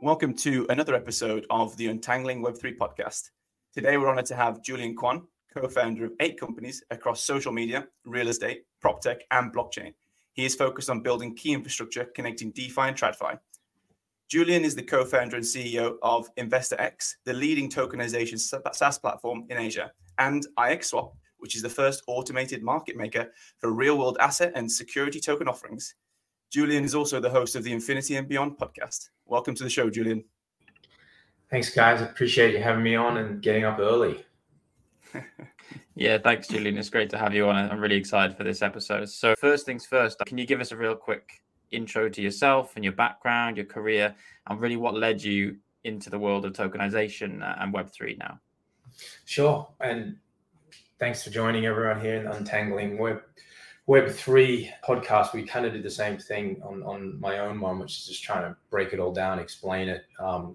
Welcome to another episode of the Untangling Web 3 podcast. Today, we're honored to have Julian Kwan, co-founder of 8 companies across social media, real estate, prop tech, and blockchain. He is focused on building key infrastructure connecting DeFi and TradFi. Julian is the co-founder and CEO of InvestaX, the leading tokenization SaaS platform in Asia, and IXSwap, which is the first automated market maker for real-world asset and security token offerings. Julian is also the host of the Infinity and Beyond podcast. Welcome to the show, Julian. Thanks, guys. Appreciate you having me on and getting up early. Yeah, thanks, Julian. It's great to have you on. I'm really excited for this episode. So first things first, can you give us a real quick intro to yourself and your background, your career, and really what led you into the world of tokenization and Web3 now? Sure. And thanks for joining everyone here in the Untangling Web3 podcast. We kind of did the same thing on my own one, which is just trying to break it all down, explain it,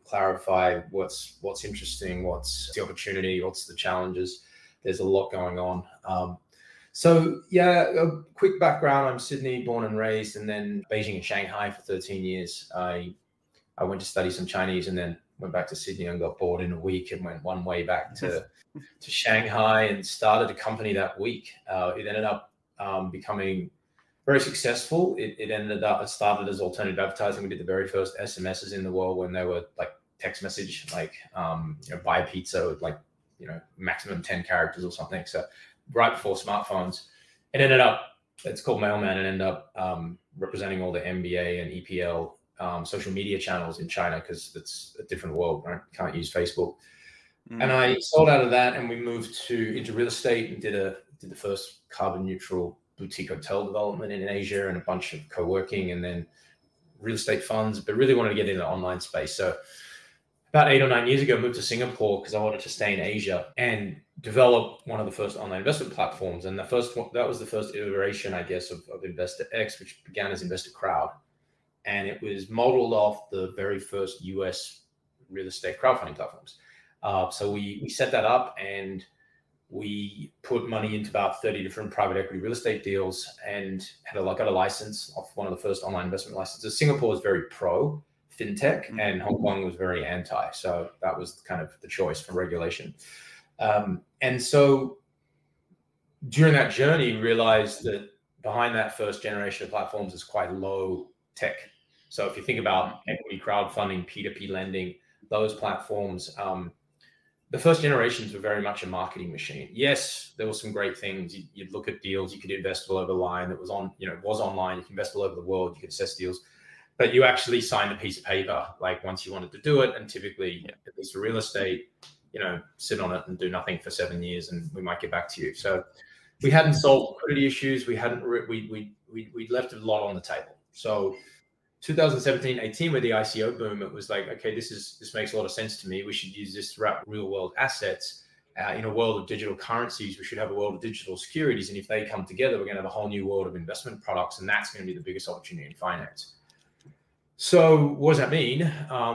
clarify what's interesting, what's the opportunity, what's the challenges. There's a lot going on. So yeah, a quick background. I'm Sydney, born and raised, and then Beijing and Shanghai for 13 years. I went to study some Chinese and then went back to Sydney and got bored in a week and went one way back to Shanghai and started a company that week. It ended up becoming very successful. It started as alternative advertising. We did the very first SMSs in the world when they were like text message, like buy pizza with maximum 10 characters or something. So right before smartphones, it ended up, it's called Mailman, and ended up representing all the NBA and EPL social media channels in China, because it's a different world, right? Can't use Facebook. And I sold out of that and we moved into real estate and did the first carbon neutral boutique hotel development in Asia and a bunch of co-working and then real estate funds, but really wanted to get into the online space. So about 8 or 9 years ago, I moved to Singapore because I wanted to stay in Asia and develop one of the first online investment platforms. And the first one, that was the first iteration, I guess, of InvestaX, which began as InvestaCrowd. And it was modeled off the very first US real estate crowdfunding platforms. So we set that up and we put money into about 30 different private equity real estate deals and got a license off one of the first online investment licenses. Singapore was very pro fintech and Hong Kong was very anti. So that was kind of the choice for regulation. And so during that journey, realized that behind that first generation of platforms is quite low tech. So if you think about equity crowdfunding, P2P lending, those platforms, the first generations were very much a marketing machine. Yes, there were some great things. You'd look at deals, you could invest all over the line. It was was online. You can invest all over the world. You could assess deals. But you actually signed a piece of paper, like once you wanted to do it. And typically, at least for real estate, sit on it and do nothing for 7 years and we might get back to you. So we hadn't solved liquidity issues. We hadn't, we left a lot on the table. So 2017, 18, with the ICO boom, it was like, okay, this makes a lot of sense to me. We should use this to wrap real world assets. In a world of digital currencies, we should have a world of digital securities. And if they come together, we're going to have a whole new world of investment products. And that's going to be the biggest opportunity in finance. So what does that mean?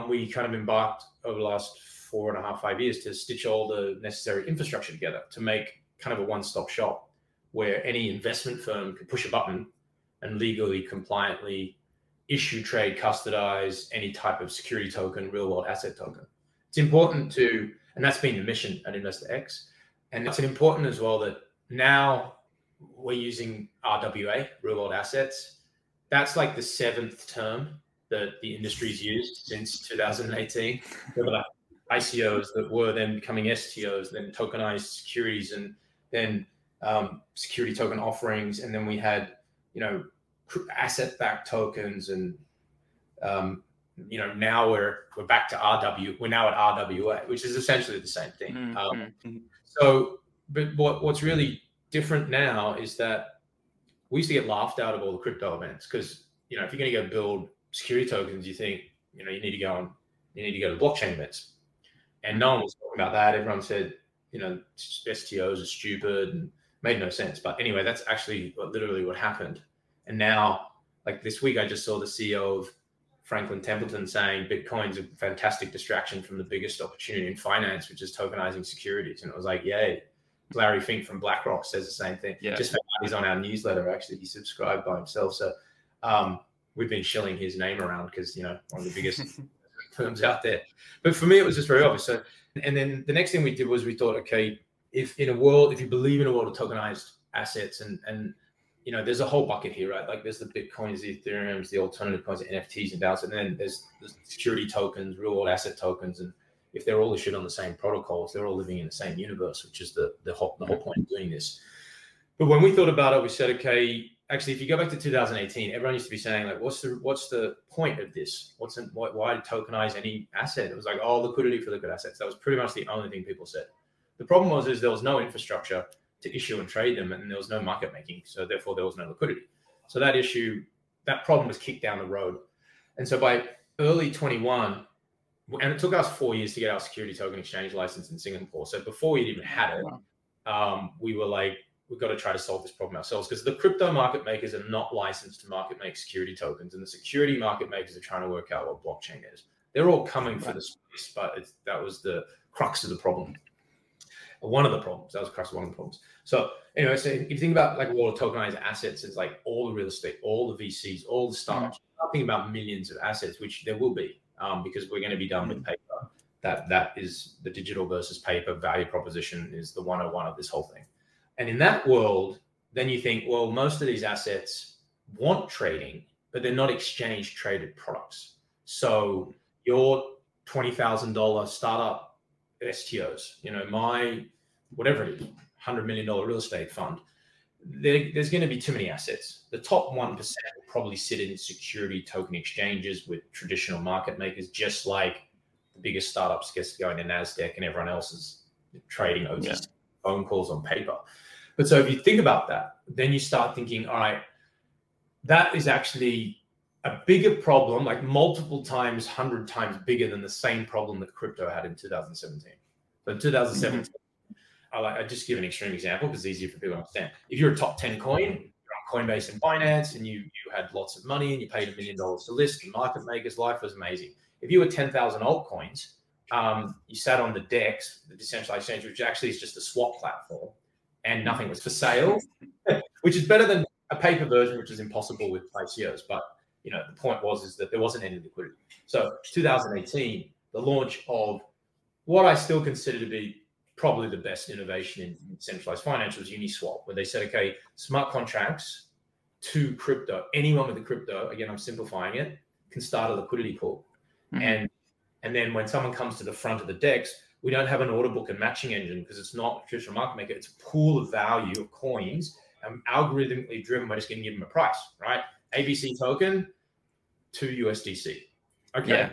We kind of embarked over the last 4.5, 5 years to stitch all the necessary infrastructure together to make kind of a one-stop shop where any investment firm could push a button and legally, compliantly issue, trade, custodize any type of security token, real-world asset token. It's important to, and that's been the mission at InvestaX. And it's important as well that now we're using RWA, real-world assets. That's like the 7th term that the industry's used since 2018. There were like ICOs that were then becoming STOs, then tokenized securities, and then security token offerings. And then we had, asset-backed tokens. And, now we're back to RW. We're now at RWA, which is essentially the same thing. But what's really different now is that we used to get laughed out of all the crypto events because, if you're going to go build security tokens, you think, you need to go to blockchain events. And no one was talking about that. Everyone said, STOs are stupid and made no sense. But anyway, that's actually literally what happened. And now, like this week, I just saw the CEO of Franklin Templeton saying Bitcoin's a fantastic distraction from the biggest opportunity in finance, which is tokenizing securities. And it was like, yay. Larry Fink from BlackRock says the same thing. Yeah. Just he's on our newsletter, actually. He subscribed by himself. So we've been shilling his name around because, you know, one of the biggest firms out there. But for me, it was just very obvious. So, and then the next thing we did was we thought, okay, if you believe in a world of tokenized assets and you know, there's a whole bucket here, right? Like there's the Bitcoins, the Ethereums, the alternative coins, the NFTs and DAOs, and then there's security tokens, real world asset tokens. And if they're all issued on the same protocols, they're all living in the same universe, which is the whole point of doing this. But when we thought about it, we said, okay, actually, if you go back to 2018, everyone used to be saying, like, what's the point of this? Why tokenize any asset? It was like, oh, liquidity for liquid assets. That was pretty much the only thing people said. The problem was there was no infrastructure to issue and trade them, and there was no market making, so therefore there was no liquidity. So that problem was kicked down the road. And so by early 21, and it took us 4 years to get our security token exchange license in Singapore. So before we'd even had it, we were like, we've got to try to solve this problem ourselves, because the crypto market makers are not licensed to market make security tokens, and the security market makers are trying to work out what blockchain is. They're all coming for the space, but that was the crux of the problem. One of the problems. That was across one of the problems. So anyway, so if you think about like all the tokenized assets, it's like all the real estate, all the VCs, all the startups. Mm-hmm. Nothing about millions of assets, which there will be, because we're going to be done with paper. That is the digital versus paper value proposition is the 101 of this whole thing. And in that world, then you think, well, most of these assets want trading, but they're not exchange traded products. So your $20,000 startup STOs, you know, my whatever it is, $100 million real estate fund, there's going to be too many assets. The top 1% will probably sit in security token exchanges with traditional market makers, just like the biggest startups gets to go into NASDAQ and everyone else is trading OTC phone calls on paper. But so if you think about that, then you start thinking, all right, that is actually a bigger problem, like multiple times, 100 times bigger than the same problem that crypto had in 2017. But in 2017, I just give an extreme example because it's easier for people to understand. If you're a top 10 coin, you're on Coinbase and Binance, and you had lots of money and you paid $1 million to list and market makers, life was amazing. If you were 10,000 altcoins, you sat on the DEX, the decentralized exchange, which actually is just a swap platform, and nothing was for sale, which is better than a paper version, which is impossible with ICOs. But you know, the point was, is that there wasn't any liquidity. So 2018, the launch of what I still consider to be probably the best innovation in centralized finance was Uniswap, where they said, okay, smart contracts to crypto, anyone with a crypto, again, I'm simplifying it, can start a liquidity pool. Mm-hmm. And then when someone comes to the front of the DEX, we don't have an order book and matching engine because it's not a traditional market maker. It's a pool of value of coins, algorithmically driven. We're just going to give them a price, right? ABC token, $2. Okay. Yeah.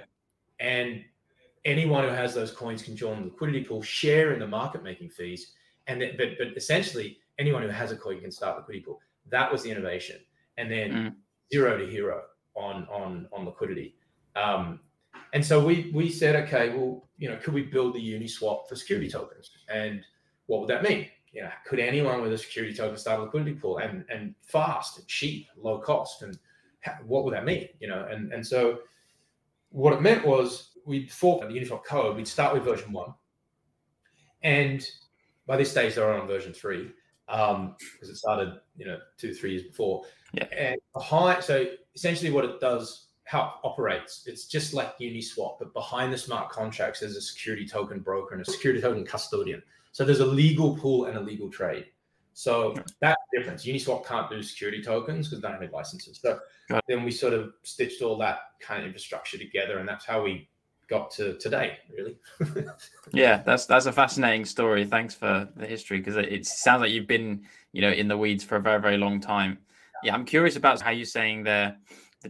And anyone who has those coins can join the liquidity pool, share in the market making fees. And then, but essentially, anyone who has a coin can start the liquidity pool. That was the innovation. And then zero to hero on liquidity. And so we said, okay, well, you know, could we build the Uniswap for security tokens? And what would that mean? You know, could anyone with a security token start a liquidity pool and fast and cheap, low cost? And what would that mean? You know, and so what it meant was we'd fork the Uniswap code. We'd start with version 1. And by this stage, they're on version 3 because it started, you know, 2-3 years before. Yeah. And so essentially what it does, how it operates, it's just like Uniswap, but behind the smart contracts, there's a security token broker and a security token custodian. So there's a legal pool and a legal trade. So that's the difference. Uniswap can't do security tokens because they don't have licenses. So then we sort of stitched all that kind of infrastructure together, and that's how we got to today, really. Yeah, that's a fascinating story. Thanks for the history, because it sounds like you've been, you know, in the weeds for a very, very long time. Yeah, I'm curious about how you're saying the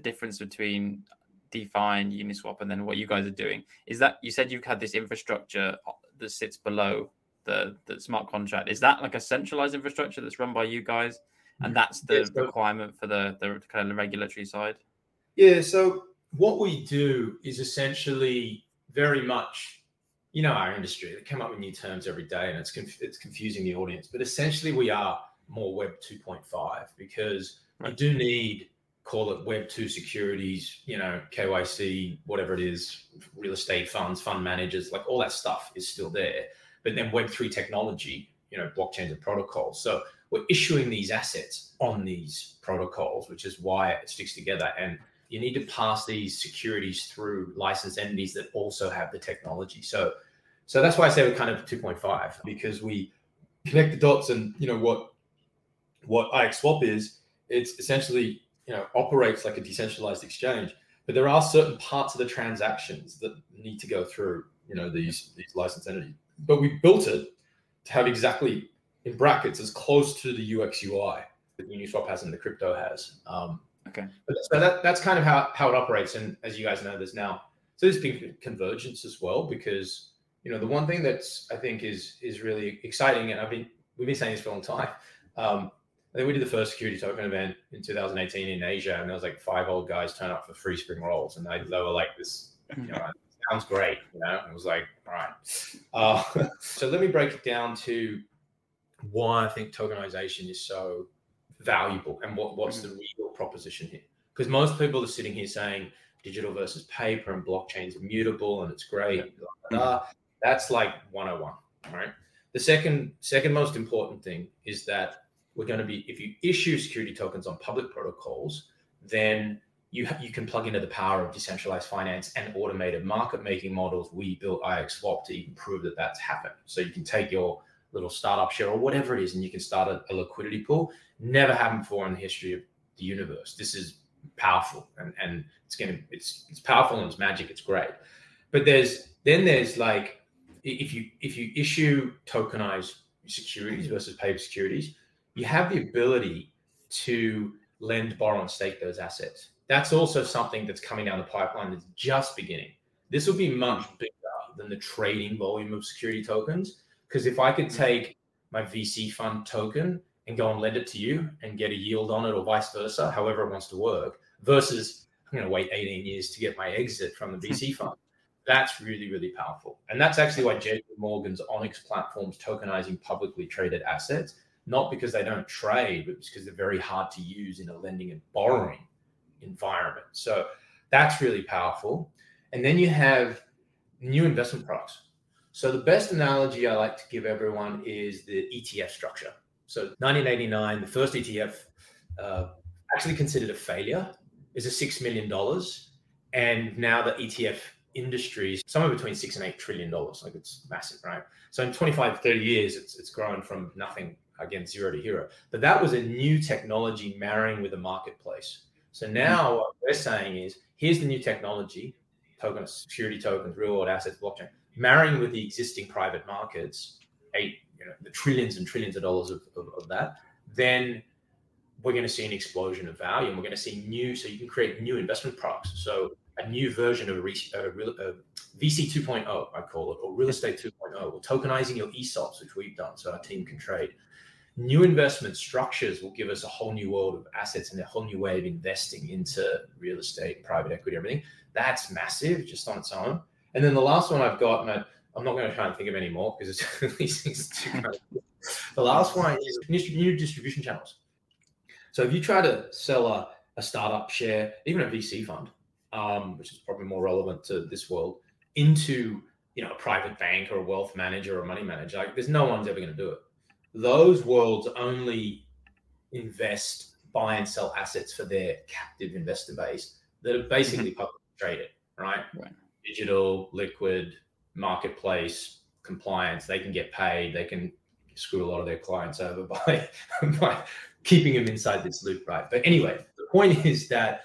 difference between DeFi and Uniswap and then what you guys are doing. Is that you said you've had this infrastructure that sits below the smart contract. Is that like a centralized infrastructure that's run by you guys, and that's the requirement for the kind of regulatory side? Yeah, so what we do is essentially very much, you know, our industry, they come up with new terms every day and it's confusing the audience, but essentially we are more Web 2.5 because we do need call it Web 2 securities, you know, KYC, whatever it is, real estate funds, fund managers, like all that stuff is still there. But then Web 3 technology, you know, blockchains and protocols. So we're issuing these assets on these protocols, which is why it sticks together. And you need to pass these securities through licensed entities that also have the technology. So that's why I say we're kind of 2.5, because we connect the dots. And, you know, what IXSwap is, it's essentially, you know, operates like a decentralized exchange, but there are certain parts of the transactions that need to go through, you know, these licensed entities. But we built it to have exactly, in brackets, as close to the UX UI that Uniswap has and the crypto has. Okay. So that's kind of how it operates. And as you guys know, there's now, so there's been convergence as well, because, you know, the one thing that's, I think is really exciting, and we've been saying this for a long time. I think we did the first security token event in 2018 in Asia, and there was like 5 old guys turn up for free spring rolls, and they were like, "This, you know, sounds great," you know. And it was like, "All right." So let me break it down to why I think tokenization is so valuable, and what's the real proposition here. Because most people are sitting here saying digital versus paper, and blockchain's immutable, and it's great. Yeah. That's like 101, right? The second most important thing is that we're going to be, if you issue security tokens on public protocols, then you can plug into the power of decentralized finance and automated market making models. We built IXSwap to even prove that that's happened. So you can take your little startup share or whatever it is, and you can start a liquidity pool. Never happened before in the history of the universe. This is powerful, and it's powerful, and it's magic. It's great. But there's like, if you issue tokenized securities versus paper securities, you have the ability to lend, borrow, and stake those assets. That's also something that's coming down the pipeline that's just beginning. This will be much bigger than the trading volume of security tokens, because if I could take my VC fund token and go and lend it to you and get a yield on it, or vice versa, however it wants to work, versus I'm going to wait 18 years to get my exit from the VC fund, that's really, really powerful. And that's actually why JP Morgan's Onyx platform's tokenizing publicly traded assets, not because they don't trade, but because they're very hard to use in a lending and borrowing environment. So that's really powerful. And then you have new investment products. So the best analogy I like to give everyone is the ETF structure. So 1989, the first ETF, actually considered a failure, is a $6 million. And now the ETF industry is somewhere between $6 and $8 trillion. Like, it's massive, right? So in 25, 30 years, it's grown from nothing, again, zero to hero. But that was a new technology marrying with a marketplace. So now what we're saying is, here's the new technology, token, security tokens, real world assets, blockchain, marrying with the existing private markets, the trillions and trillions of dollars of that, then we're going to see an explosion of value, and we're going to see so you can create new investment products. So a new version of a VC 2.0, I call it, or real estate 2.0, or tokenizing your ESOPs, which we've done, so our team can trade. New investment structures will give us a whole new world of assets and a whole new way of investing into real estate, private equity, everything. That's massive just on its own. And then the last one I've got, and I'm not going to try and think of any more because these things too crazy. The last one is new distribution channels. So if you try to sell a startup share, even a VC fund, which is probably more relevant to this world, into, you know, a private bank or a wealth manager or a money manager, like, there's no one's ever going to do it. Those worlds only invest, buy and sell assets for their captive investor base that are basically publicly traded, right? Digital, liquid, marketplace, compliance. They can get paid. They can screw a lot of their clients over by keeping them inside this loop, right? But anyway, the point is that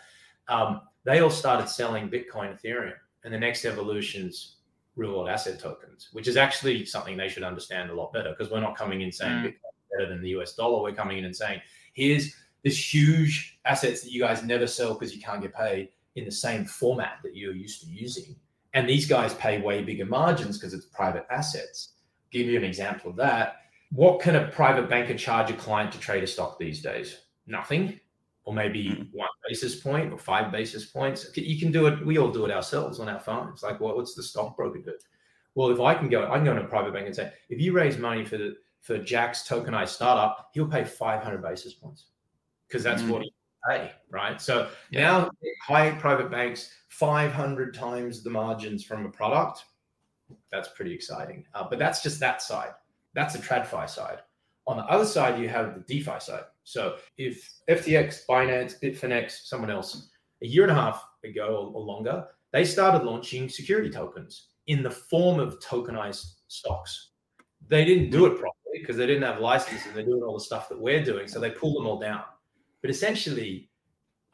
they all started selling Bitcoin, Ethereum, and the next evolution's real-world asset tokens, which is actually something they should understand a lot better, because we're not coming in saying Bitcoin's better than the US dollar. We're coming in and saying, here's this huge assets that you guys never sell because you can't get paid in the same format that you're used to using. And these guys pay way bigger margins because it's private assets. I'll give you an example of that. What can a private banker charge a client to trade a stock these days? Nothing. Or maybe 1 basis point or 5 basis points. You can do it. We all do it ourselves on our phones. Like, what's the stockbroker do? Well, if I can go into a private bank and say, if you raise money for Jack's tokenized startup, he'll pay 500 basis points, because that's what he pay, right? So now high private banks, 500 times the margins from a product. That's pretty exciting. But that's just that side. That's the TradFi side. On the other side, you have the DeFi side. So if FTX, Binance, Bitfinex, someone else, a year and a half ago or longer, they started launching security tokens in the form of tokenized stocks. They didn't do it properly because they didn't have licenses. They're doing all the stuff that we're doing. So they pull them all down. But essentially,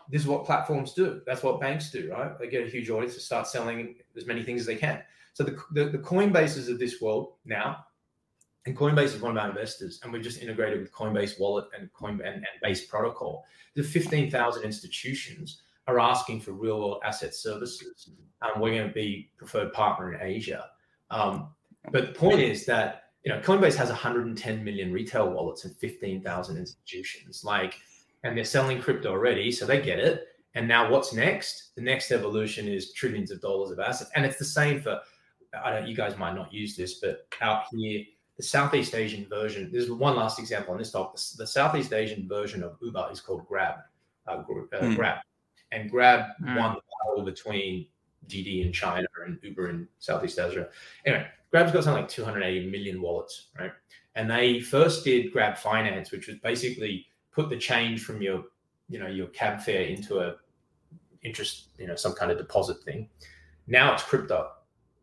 this is what platforms do. That's what banks do, right? They get a huge audience to start selling as many things as they can. So the Coinbases of this world now, and Coinbase is one of our investors, and we've just integrated with Coinbase Wallet and Base Protocol. The 15,000 institutions are asking for real-world asset services, and we're going to be preferred partner in Asia. But the point is that Coinbase has 110 million retail wallets and 15,000 institutions, and they're selling crypto already, so they get it. And now, what's next? The next evolution is trillions of dollars of assets, and it's the same for. You guys might not use this, but out here, the Southeast Asian version. There's one last example on this topic. The Southeast Asian version of Uber is called Grab. Grab. And Grab won the battle between DiDi in China and Uber in Southeast Asia. Anyway, Grab's got something like 280 million wallets, right? And they first did Grab Finance, which was basically put the change from your cab fare into a interest, some kind of deposit thing. Now it's crypto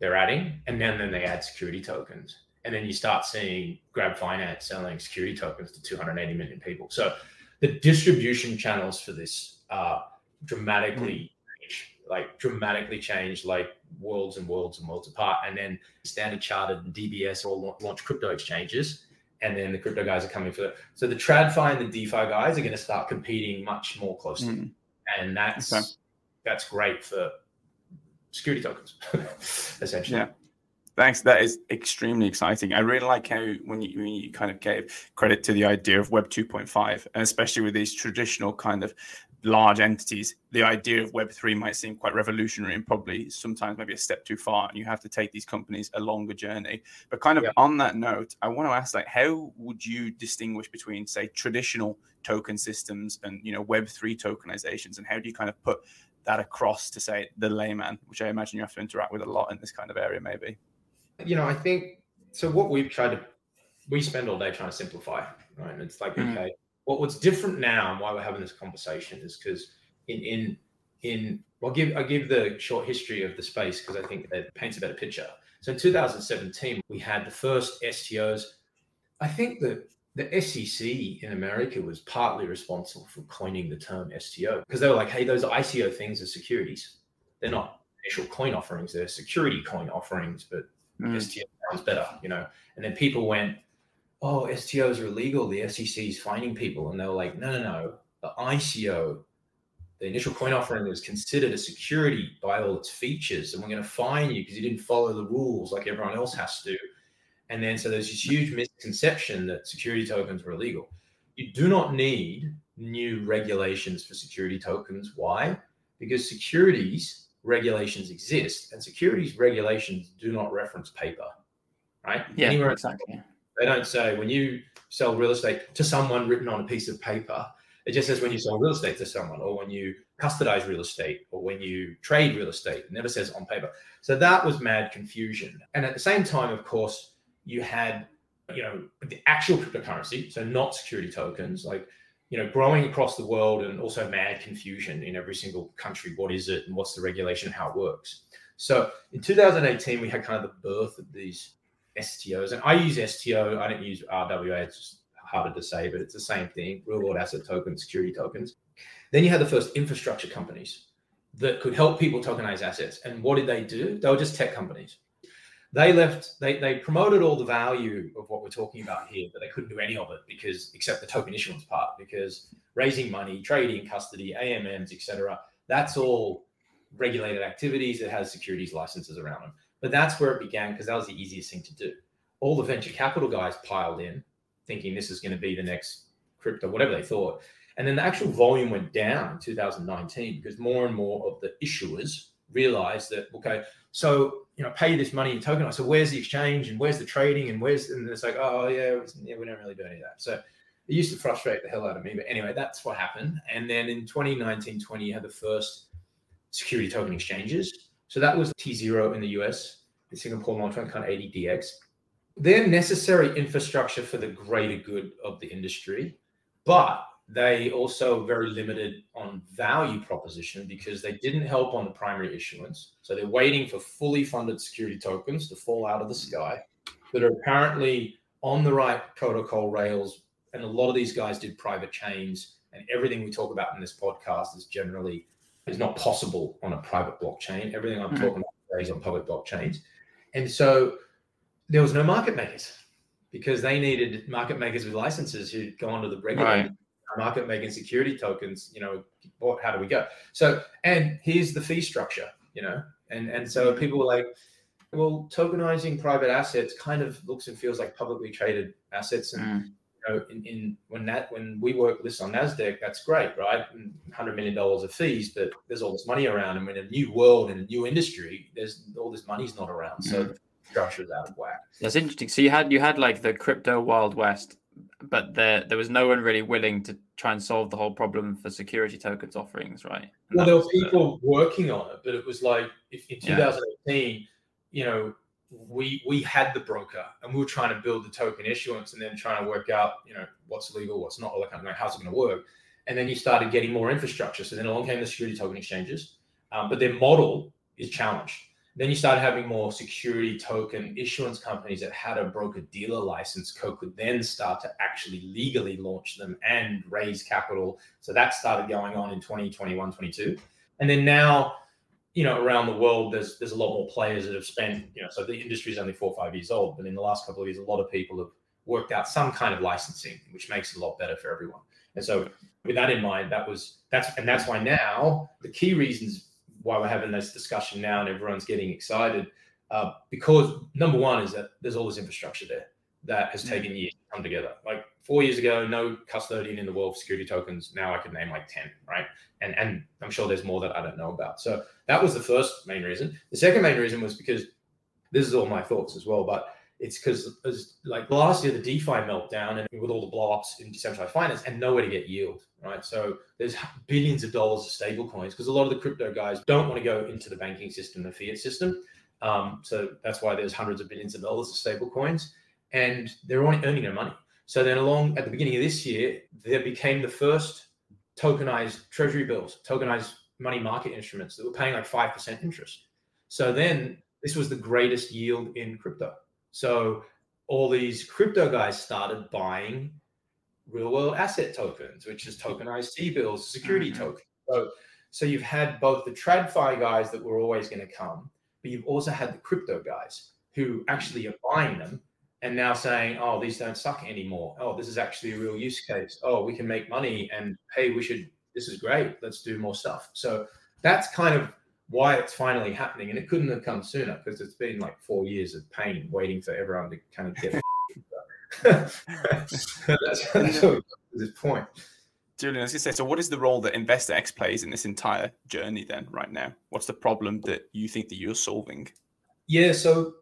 they're adding, and then they add security tokens. And then you start seeing Grab Finance selling security tokens to 280 million people. So the distribution channels for this are dramatically changed, like worlds and worlds and worlds apart. And then Standard Chartered and DBS all launch crypto exchanges, and then the crypto guys are coming for that. So the TradFi and the DeFi guys are going to start competing much more closely, and that's great for security tokens, essentially. Yeah. Thanks. That is extremely exciting. I really like how when you kind of gave credit to the idea of Web 2.5, and especially with these traditional kind of large entities, the idea of Web 3 might seem quite revolutionary and probably sometimes maybe a step too far, and you have to take these companies a longer journey. But kind of on that note, I want to ask, how would you distinguish between, say, traditional token systems and, Web 3 tokenizations, and how do you kind of put that across to, say, the layman, which I imagine you have to interact with a lot in this kind of area maybe? I think, so what we've we spend all day trying to simplify, right? And it's like, okay, what's different now and why we're having this conversation is because I'll give the short history of the space because I think that paints a better picture. So in 2017, we had the first STOs. I think that the SEC in America was partly responsible for coining the term STO because they were like, hey, those ICO things are securities. They're not initial coin offerings. They're security coin offerings, but STO sounds better, and then people went, oh, STOs are illegal. The SEC is fining people. And they were like, no. The ICO, the initial coin offering, was considered a security by all its features. And we're going to fine you because you didn't follow the rules like everyone else has to. And then, so there's this huge misconception that security tokens were illegal. You do not need new regulations for security tokens. Why? Because securities regulations exist, and securities regulations do not reference paper, right? Yeah, anywhere exactly. They don't say when you sell real estate to someone written on a piece of paper. It just says when you sell real estate to someone, or when you custodize real estate, or when you trade real estate. It never says on paper. So that was mad confusion. And at the same time, of course, you had, the actual cryptocurrency, so not security tokens, growing across the world, and also mad confusion in every single country. What is it, and what's the regulation, and how it works? So in 2018, we had kind of the birth of these STOs. And I use STO. I don't use RWA. It's just harder to say, but it's the same thing. Real world asset tokens, security tokens. Then you had the first infrastructure companies that could help people tokenize assets. And what did they do? They were just tech companies. They left, they promoted all the value of what we're talking about here, but they couldn't do any of it except the token issuance part, because raising money, trading, custody, AMMs, et cetera, that's all regulated activities that has securities licenses around them. But that's where it began, because that was the easiest thing to do. All the venture capital guys piled in thinking this is going to be the next crypto, whatever they thought. And then the actual volume went down in 2019 because more and more of the issuers realized that, okay, so pay this money and tokenize. So where's the exchange, and where's the trading, and it's like, oh yeah, we don't really do any of that. So It used to frustrate the hell out of me, but anyway, that's what happened. And then in 2019, 20, you had the first security token exchanges. So that was T0 in the US, in Singapore, Montreal, kind of ADDX. They're necessary infrastructure for the greater good of the industry, but they also were very limited on value proposition because they didn't help on the primary issuance. So they're waiting for fully funded security tokens to fall out of the sky that are apparently on the right protocol rails. And a lot of these guys did private chains, and everything we talk about in this podcast is not possible on a private blockchain. Everything I'm talking about today is on public blockchains. And so there was no market makers because they needed market makers with licenses who'd go onto the regular market making security tokens, how do we go? So, and here's the fee structure, and so people were like, well, tokenizing private assets kind of looks and feels like publicly traded assets. And when WeWork lists on NASDAQ, that's great, right? $100 million of fees, but there's all this money around. And in a new world, in a new industry, there's all this money's not around. So the structure is out of whack. That's interesting. So you had like the crypto Wild West, but there was no one really willing to try and solve the whole problem for security tokens offerings, right? And well, there were people working on it, but it was like if in 2018, we had the broker and we were trying to build the token issuance and then trying to work out, what's legal, what's not, all that kind of thing, how's it going to work? And then you started getting more infrastructure. So then along came the security token exchanges, but their model is challenged. Then you started having more security token issuance companies that had a broker-dealer license could then start to actually legally launch them and raise capital. So that started going on in 2021, 22. And then now, around the world, there's a lot more players that have spent, so the industry is only 4 or 5 years old. But in the last couple of years, a lot of people have worked out some kind of licensing, which makes it a lot better for everyone. And so with that in mind, that's why now the key reasons why we're having this discussion now and everyone's getting excited, because number one is that there's all this infrastructure there that has taken years to come together. Like 4 years ago, no custodian in the world for security tokens. Now I could name like 10, right? And I'm sure there's more that I don't know about. So that was the first main reason. The second main reason was because this is all my thoughts as well, but it's because like last year, the DeFi meltdown and with all the blowups in decentralized finance and nowhere to get yield, right? So there's billions of dollars of stable coins because a lot of the crypto guys don't want to go into the banking system, the fiat system. So that's why there's hundreds of billions of dollars of stable coins and they're only earning their money. So then at the beginning of this year, there became the first tokenized treasury bills, tokenized money market instruments that were paying like 5% interest. So then this was the greatest yield in crypto. So all these crypto guys started buying real world asset tokens, which is tokenized T-bills, security tokens. So you've had both the TradFi guys that were always going to come, but you've also had the crypto guys who actually are buying them and now saying, oh, these don't suck anymore. Oh, this is actually a real use case. Oh, we can make money and hey, this is great. Let's do more stuff. So that's kind of why it's finally happening, and it couldn't have come sooner because it's been like 4 years of pain waiting for everyone to kind of get that's this point. Julian, I was going to say, so what is the role that InvestaX plays in this entire journey then right now? What's the problem that you think that you're solving? Yeah, so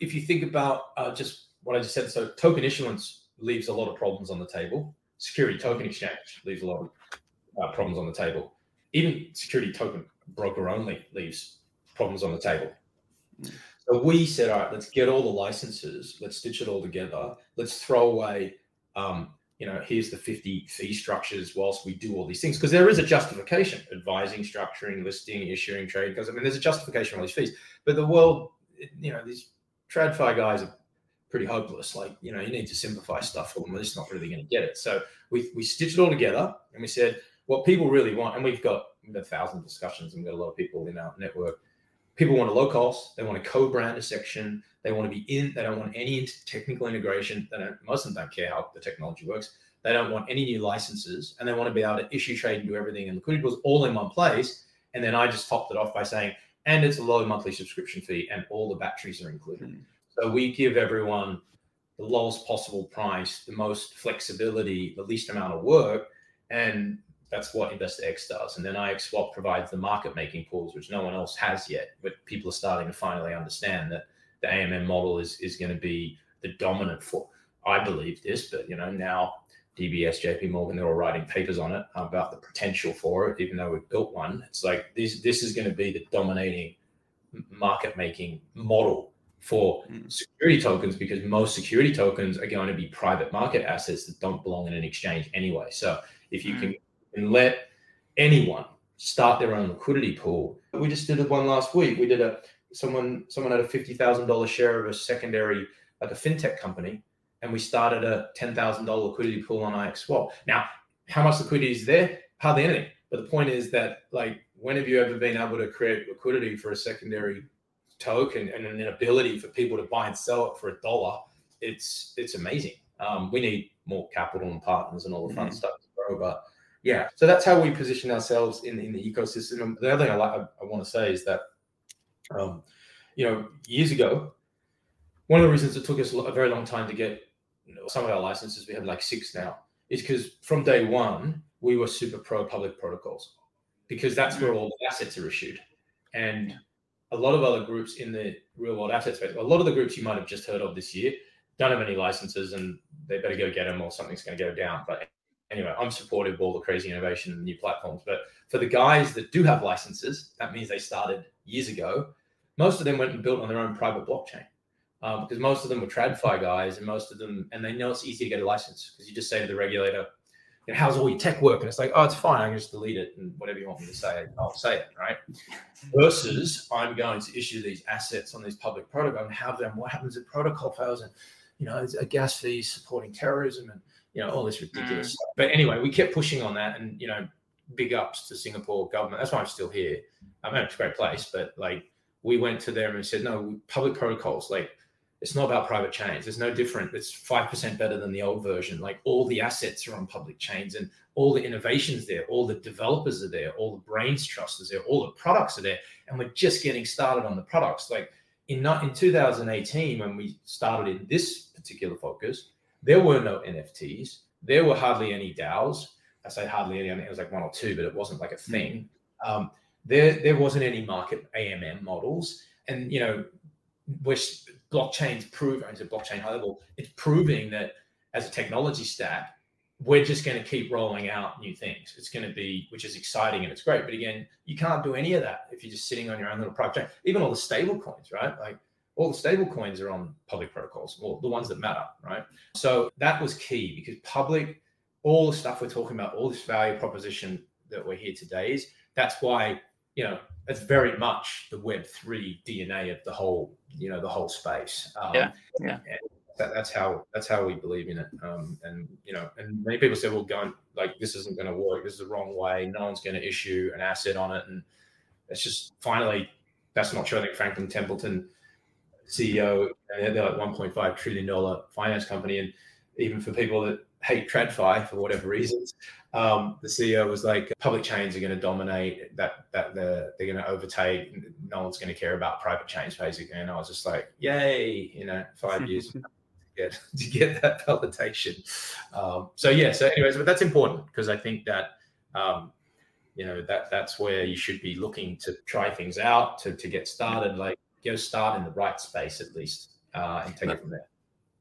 if you think about just what I just said, so token issuance leaves a lot of problems on the table. Security token exchange leaves a lot of problems on the table. Even security token broker only leaves problems on the table. So we said, all right, let's get all the licenses, let's stitch it all together, let's throw away, here's the 50 fee structures whilst we do all these things, because there is a justification, advising, structuring, listing, issuing, trade, because there's a justification for all these fees, but the world, these TradFi guys are pretty hopeless. Like, you need to simplify stuff for them, they're just not really going to get it. So we stitched it all together and we said, what people really want, and we've got a thousand discussions, and we've got a lot of people in our network. People want a low cost, they want a co-brand section, they want to be in, they don't want any technical integration, most of them don't care how the technology works, they don't want any new licenses, and they want to be able to issue, trade, and do everything, and liquidity was all in one place. And then I just topped it off by saying, and it's a low monthly subscription fee, and all the batteries are included. So we give everyone the lowest possible price, the most flexibility, the least amount of work, and that's what InvestaX does. And then IXSwap provides the market making pools, which no one else has yet, but people are starting to finally understand that the AMM model is going to be the dominant for, I believe this, but now DBS, JP Morgan, they're all writing papers on it about the potential for it, even though we've built one. It's like this is going to be the dominating market making model for security tokens, because most security tokens are going to be private market assets that don't belong in an exchange anyway. So if you can let anyone start their own liquidity pool, we just did one last week. We did someone had a $50,000 share of a secondary, like a fintech company, and we started a $10,000 liquidity pool on IXSwap. Now, how much liquidity is there? Hardly anything. But the point is that, like, when have you ever been able to create liquidity for a secondary token and an ability for people to buy and sell it for $1? It's amazing. We need more capital and partners and all the fun stuff to grow. But yeah, so that's how we position ourselves in the ecosystem. And the other thing I want to say is that, years ago, one of the reasons it took us a very long time to get some of our licenses, we have like 6 now, is because from day one, we were super pro public protocols, because that's where all the assets are issued. And a lot of other groups in the real world asset space, a lot of the groups you might have just heard of this year, don't have any licenses and they better go get them or something's going to go down. But anyway, I'm supportive of all the crazy innovation and new platforms. But for the guys that do have licenses, that means they started years ago. Most of them went and built on their own private blockchain. Because most of them were TradFi guys, and they know it's easy to get a license, because you just say to the regulator, how's all your tech work? And it's like, oh, it's fine. I can just delete it. And whatever you want me to say, I'll say it, right? Versus I'm going to issue these assets on these public protocols and have them. What happens if protocol fails? And, there's a gas fee supporting terrorism and, all this ridiculous stuff. But anyway, we kept pushing on that, and, big ups to Singapore government. That's why I'm still here. I mean, it's a great place, but like we went to them and said, no, public protocols, like, it's not about private chains. It's no different. It's 5% better than the old version. Like, all the assets are on public chains and all the innovations there, all the developers are there, all the brains trust is there, all the products are there. And we're just getting started on the products. Like in 2018, when we started in this particular focus, there were no NFTs. There were hardly any DAOs. I say hardly any, I think it was like 1 or 2, but it wasn't like a thing. There wasn't any market AMM models. And, which blockchains prove, it's a blockchain high level, it's proving that as a technology stack, we're just going to keep rolling out new things. It's going to be, which is exciting and it's great. But again, you can't do any of that if you're just sitting on your own little private chain. Even all the stable coins, right? Like all the stable coins are on public protocols, or the ones that matter, right? So that was key, because public, all the stuff we're talking about, all this value proposition that we're here today is, that's why, that's very much the Web3 DNA of the whole space. That's how we believe in it. And many people say, well, this isn't going to work. This is the wrong way. No one's going to issue an asset on it. And it's just finally, that's not true. I think Franklin Templeton, CEO, they're like $1.5 trillion finance company. And even for people that hate TradFi for whatever reasons, the CEO was like, public chains are going to dominate, that they're going to overtake, no one's going to care about private chains, basically. And I was just like, yay, 5 years to get that validation. Anyways, but that's important, because I think that that's where you should be looking to try things out, to get started, like go start in the right space at least, and take it from there.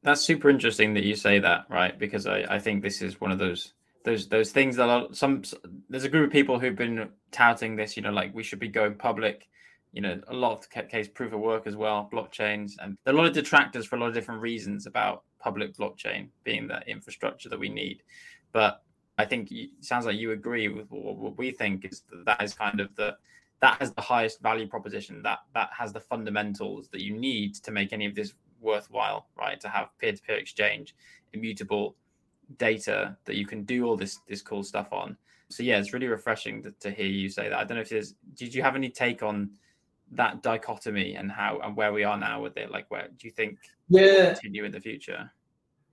That's super interesting that you say that, right? Because I think this is one of those things that there's a group of people who've been touting this, like we should be going public, a lot of case proof of work as well, blockchains, and there are a lot of detractors for a lot of different reasons about public blockchain being that infrastructure that we need. But I think it sounds like you agree with what we think is that is kind of that has the highest value proposition, that has the fundamentals that you need to make any of this worthwhile, right? To have peer-to-peer exchange, immutable data that you can do all this cool stuff on. So yeah, it's really refreshing to hear you say that. I don't know if did you have any take on that dichotomy and how and where we are now with it? Like, where do you think we'll continue in the future?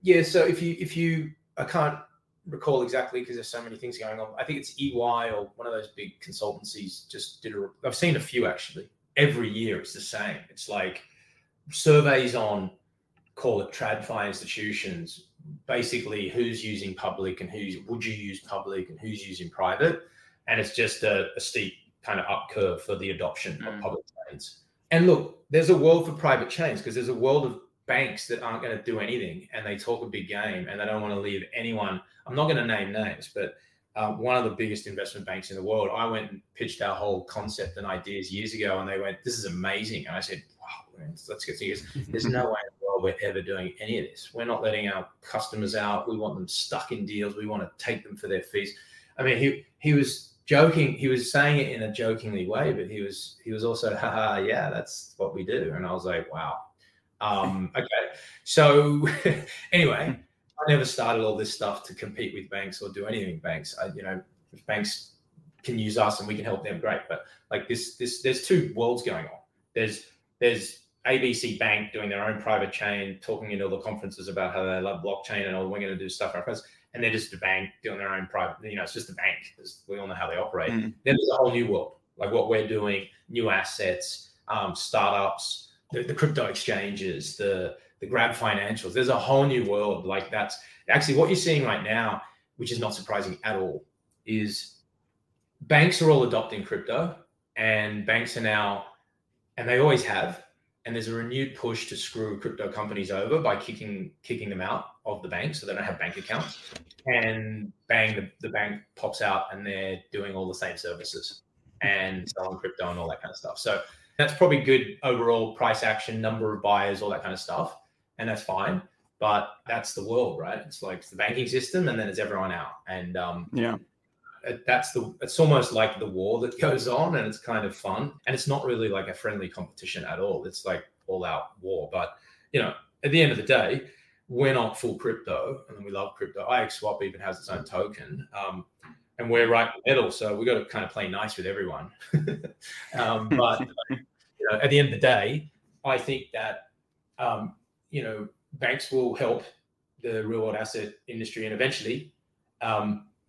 Yeah, so if you I can't recall exactly because there's so many things going on. I think it's EY or one of those big consultancies just did I've seen a few actually. Every year it's the same. It's like surveys on, call it TradFi institutions, basically who's using public and who's would you use public and who's using private. And it's just a steep kind of up curve for the adoption of public chains. And look, there's a world for private chains, because there's a world of banks that aren't going to do anything and they talk a big game and they don't want to leave anyone. I'm not going to name names, but one of the biggest investment banks in the world, I went and pitched our whole concept and ideas years ago, and they went, "This is amazing." And I said, "Wow, man, let's get serious. There's no way in the world we're ever doing any of this. We're not letting our customers out. We want them stuck in deals. We want to take them for their fees." I mean, he was joking. He was saying it in a jokingly way, but he was also, "Haha, yeah, that's what we do." And I was like, "Wow, okay." So anyway. I never started all this stuff to compete with banks or do anything with banks. If banks can use us and we can help them, great. But like this, there's two worlds going on. There's ABC Bank doing their own private chain, talking into all the conferences about how they love blockchain and all. We're going to do stuff like this, and they're just a bank doing their own private. It's just a bank. We all know how they operate. Mm. Then there's a whole new world, like what we're doing: new assets, startups, the crypto exchanges, the Grab financials. There's a whole new world. Like that's actually what you're seeing right now, which is not surprising at all, is banks are all adopting crypto, and banks are now, and they always have, and there's a renewed push to screw crypto companies over by kicking them out of the bank so they don't have bank accounts, and bang, the bank pops out and they're doing all the same services and selling crypto and all that kind of stuff. So that's probably good overall price action, number of buyers, all that kind of stuff. And that's fine, but that's the world, right? It's like the banking system, and then it's everyone out. And it's almost like the war that goes on, and it's kind of fun. And it's not really like a friendly competition at all. It's like all out war. But at the end of the day, we're not full crypto, and we love crypto. IXSwap even has its own token, and we're right in the middle. So we got to kind of play nice with everyone. But at the end of the day, I think that. Banks will help the real world asset industry, and eventually,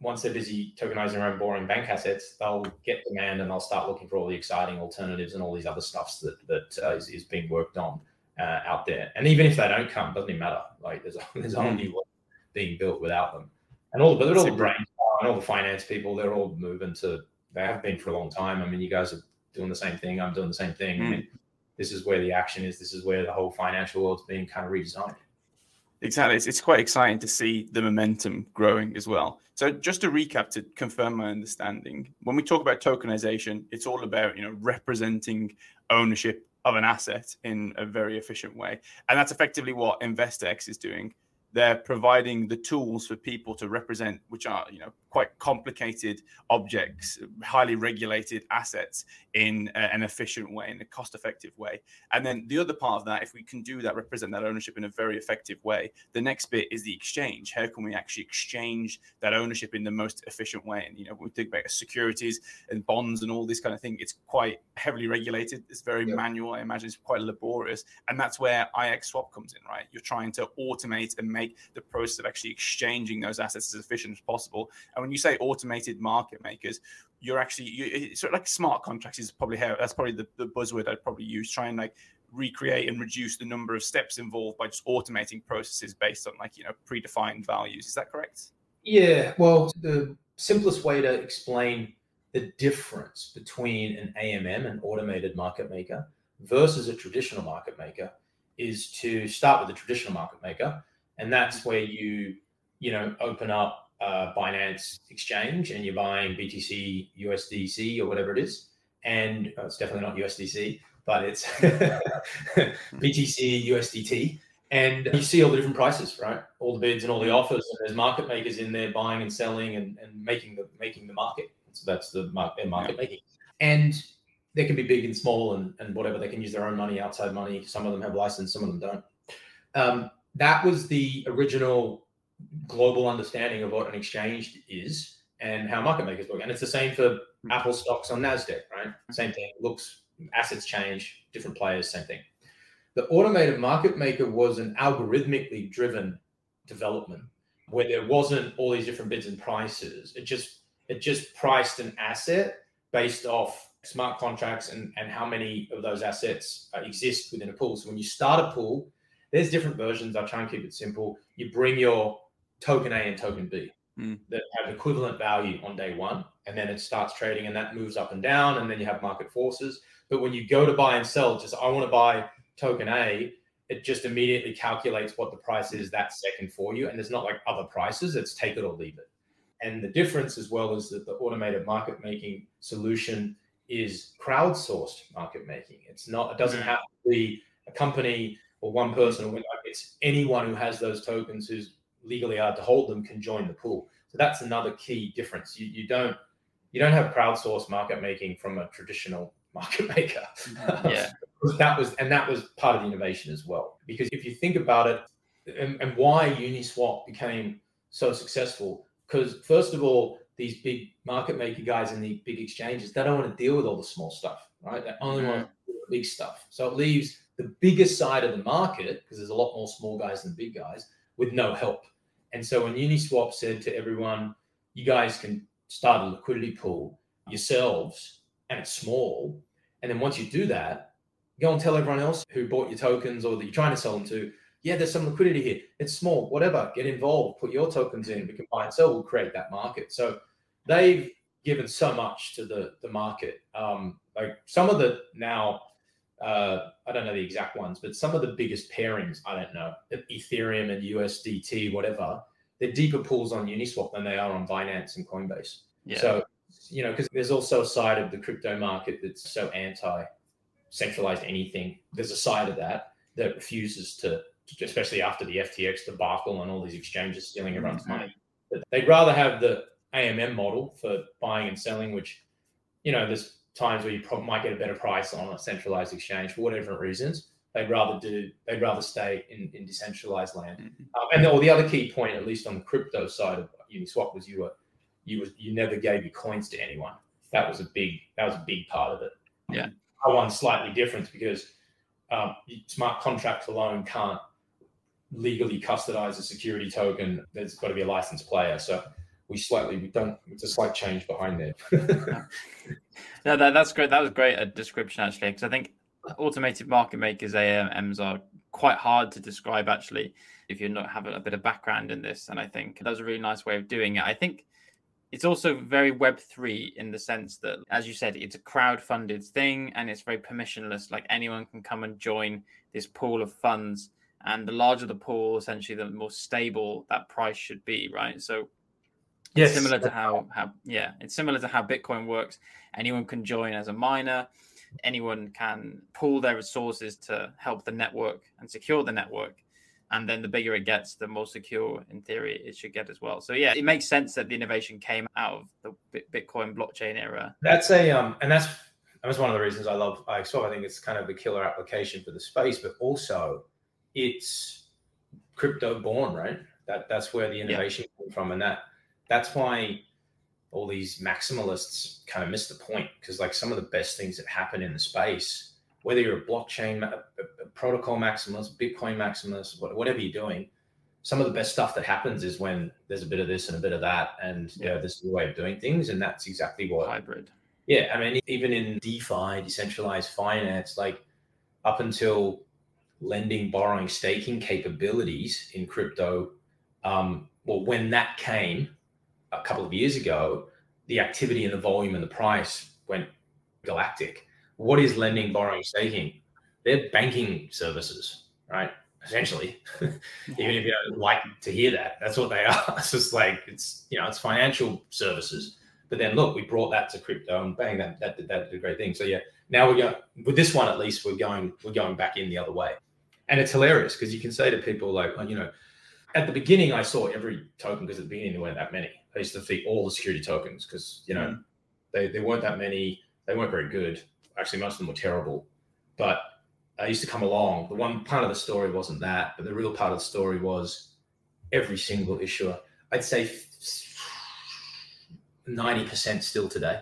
once they're busy tokenizing their own boring bank assets, they'll get demand and they'll start looking for all the exciting alternatives and all these other stuffs that is being worked on out there. And even if they don't come, doesn't even matter. Like there's a whole new world being built without them. And all the brains and all the finance people, they're all moving they have been for a long time. I mean, you guys are doing the same thing. I'm doing the same thing. I mean, this is where the action is. This is where the whole financial world's being kind of redesigned. Exactly. It's quite exciting to see the momentum growing as well. So just to recap, to confirm my understanding, when we talk about tokenization, it's all about, representing ownership of an asset in a very efficient way. And that's effectively what InvestaX is doing. They're providing the tools for people to represent, which are, quite complicated objects, highly regulated assets in an efficient way, in a cost-effective way. And then the other part of that, if we can do that, represent that ownership in a very effective way, the next bit is the exchange. How can we actually exchange that ownership in the most efficient way? And, when we think about securities and bonds and all this kind of thing, it's quite heavily regulated. It's very manual. I imagine it's quite laborious. And that's where IXSwap comes in, right? You're trying to automate and make the process of actually exchanging those assets as efficient as possible. And when you say automated market makers, it's sort of like smart contracts is probably the buzzword I'd probably use. Try and recreate and reduce the number of steps involved by just automating processes based on predefined values. Is that correct? Yeah. Well, the simplest way to explain the difference between an AMM, an automated market maker, versus a traditional market maker is to start with the traditional market maker. And that's where you open up Binance exchange and you're buying BTC, USDC or whatever it is. And it's definitely not USDC, but it's BTC, USDT. And you see all the different prices, right? All the bids and all the offers. And there's market makers in there buying and selling and making the market. So that's their market making. And they can be big and small and whatever. They can use their own money, outside money. Some of them have license, some of them don't. That was the original global understanding of what an exchange is and how market makers work. And it's the same for Apple stocks on NASDAQ, right? Same thing. Looks, assets change, different players, same thing. The automated market maker was an algorithmically driven development where there wasn't all these different bids and prices. It just priced an asset based off smart contracts and how many of those assets exist within a pool. So when you start a pool, there's different versions. I'll try and keep it simple. You bring your token A and token B that have equivalent value on day one, and then it starts trading, and that moves up and down, and then you have market forces. But when you go to buy and sell, I want to buy token A, it just immediately calculates what the price is that second for you. And there's not like other prices, it's take it or leave it. And the difference as well is that the automated market making solution is crowdsourced market making. It's not, it doesn't have to be a company or one person. It's anyone who has those tokens who's legally allowed to hold them can join the pool. So that's another key difference. You don't have crowdsourced market making from a traditional market maker. Yeah. That was part of the innovation as well. Because if you think about it and why Uniswap became so successful, because first of all, these big market maker guys and the big exchanges, they don't want to deal with all the small stuff, right? They only want to deal with the big stuff. So it leaves the bigger side of the market, because there's a lot more small guys than big guys, with no help. And so when Uniswap said to everyone, you guys can start a liquidity pool yourselves, and it's small, and then once you do that, go and tell everyone else who bought your tokens or that you're trying to sell them to, yeah, there's some liquidity here. It's small, whatever. Get involved. Put your tokens in. We can buy and sell. We'll create that market. So they've given so much to the market. Like some of the now, I don't know the exact ones, but some of the biggest pairings, I don't know, Ethereum and USDT, whatever, they're deeper pools on Uniswap than they are on Binance and Coinbase. Yeah. So, you know, because there's also a side of the crypto market that's so anti-centralized anything. There's a side of that refuses to, especially after the FTX debacle and all these exchanges stealing everyone's money. But they'd rather have the AMM model for buying and selling, which, you know, there's times where you might get a better price on a centralized exchange for whatever reasons. They'd rather stay in decentralized land. And the other key point, at least on the crypto side of Uniswap, was you never gave your coins to anyone. That was a big part of it. Yeah. That one's slightly different because smart contracts alone can't legally custodize a security token. There's got to be a licensed player. So it's a slight change behind there. No, that's great. That was great a description, actually, because I think automated market makers, AMMs, are quite hard to describe, actually, if you're not having a bit of background in this. And I think that was a really nice way of doing it. I think it's also very Web3 in the sense that, as you said, it's a crowdfunded thing and it's very permissionless. Like anyone can come and join this pool of funds, and the larger the pool, essentially, the more stable that price should be, right? So, yes, similar to it's similar to how Bitcoin works. Anyone can join as a miner. Anyone can pool their resources to help the network and secure the network. And then the bigger it gets, the more secure, in theory, it should get as well. So yeah, it makes sense that the innovation came out of the Bitcoin blockchain era. That's and that's one of the reasons I love IXSwap. I think it's kind of a killer application for the space, but also it's crypto born, right? That's where the innovation came from, and that's why all these maximalists kind of miss the point, because like some of the best things that happen in the space, whether you're a blockchain, a protocol maximalist, Bitcoin maximalist, whatever you're doing, some of the best stuff that happens is when there's a bit of this and a bit of that, and you know, this is the way of doing things, and that's exactly what hybrid. Yeah, I mean, even in DeFi, decentralized finance, like up until lending, borrowing, staking capabilities in crypto, when that came a couple of years ago, the activity and the volume and the price went galactic. What is lending, borrowing, staking? They're banking services, right? Essentially, even if you don't like to hear that, that's what they are. It's just like, it's, you know, it's financial services. But then look, we brought that to crypto and bang, that did a great thing. So yeah, now we're going, with this one at least, we're going back in the other way. And it's hilarious because you can say to people like, you know, at the beginning I saw every token because at the beginning there weren't that many. I used to feed all the security tokens because, you know, they weren't that many. They weren't very good. Actually, most of them were terrible, but I used to come along. The one part of the story wasn't that, but the real part of the story was every single issuer, I'd say 90% still today.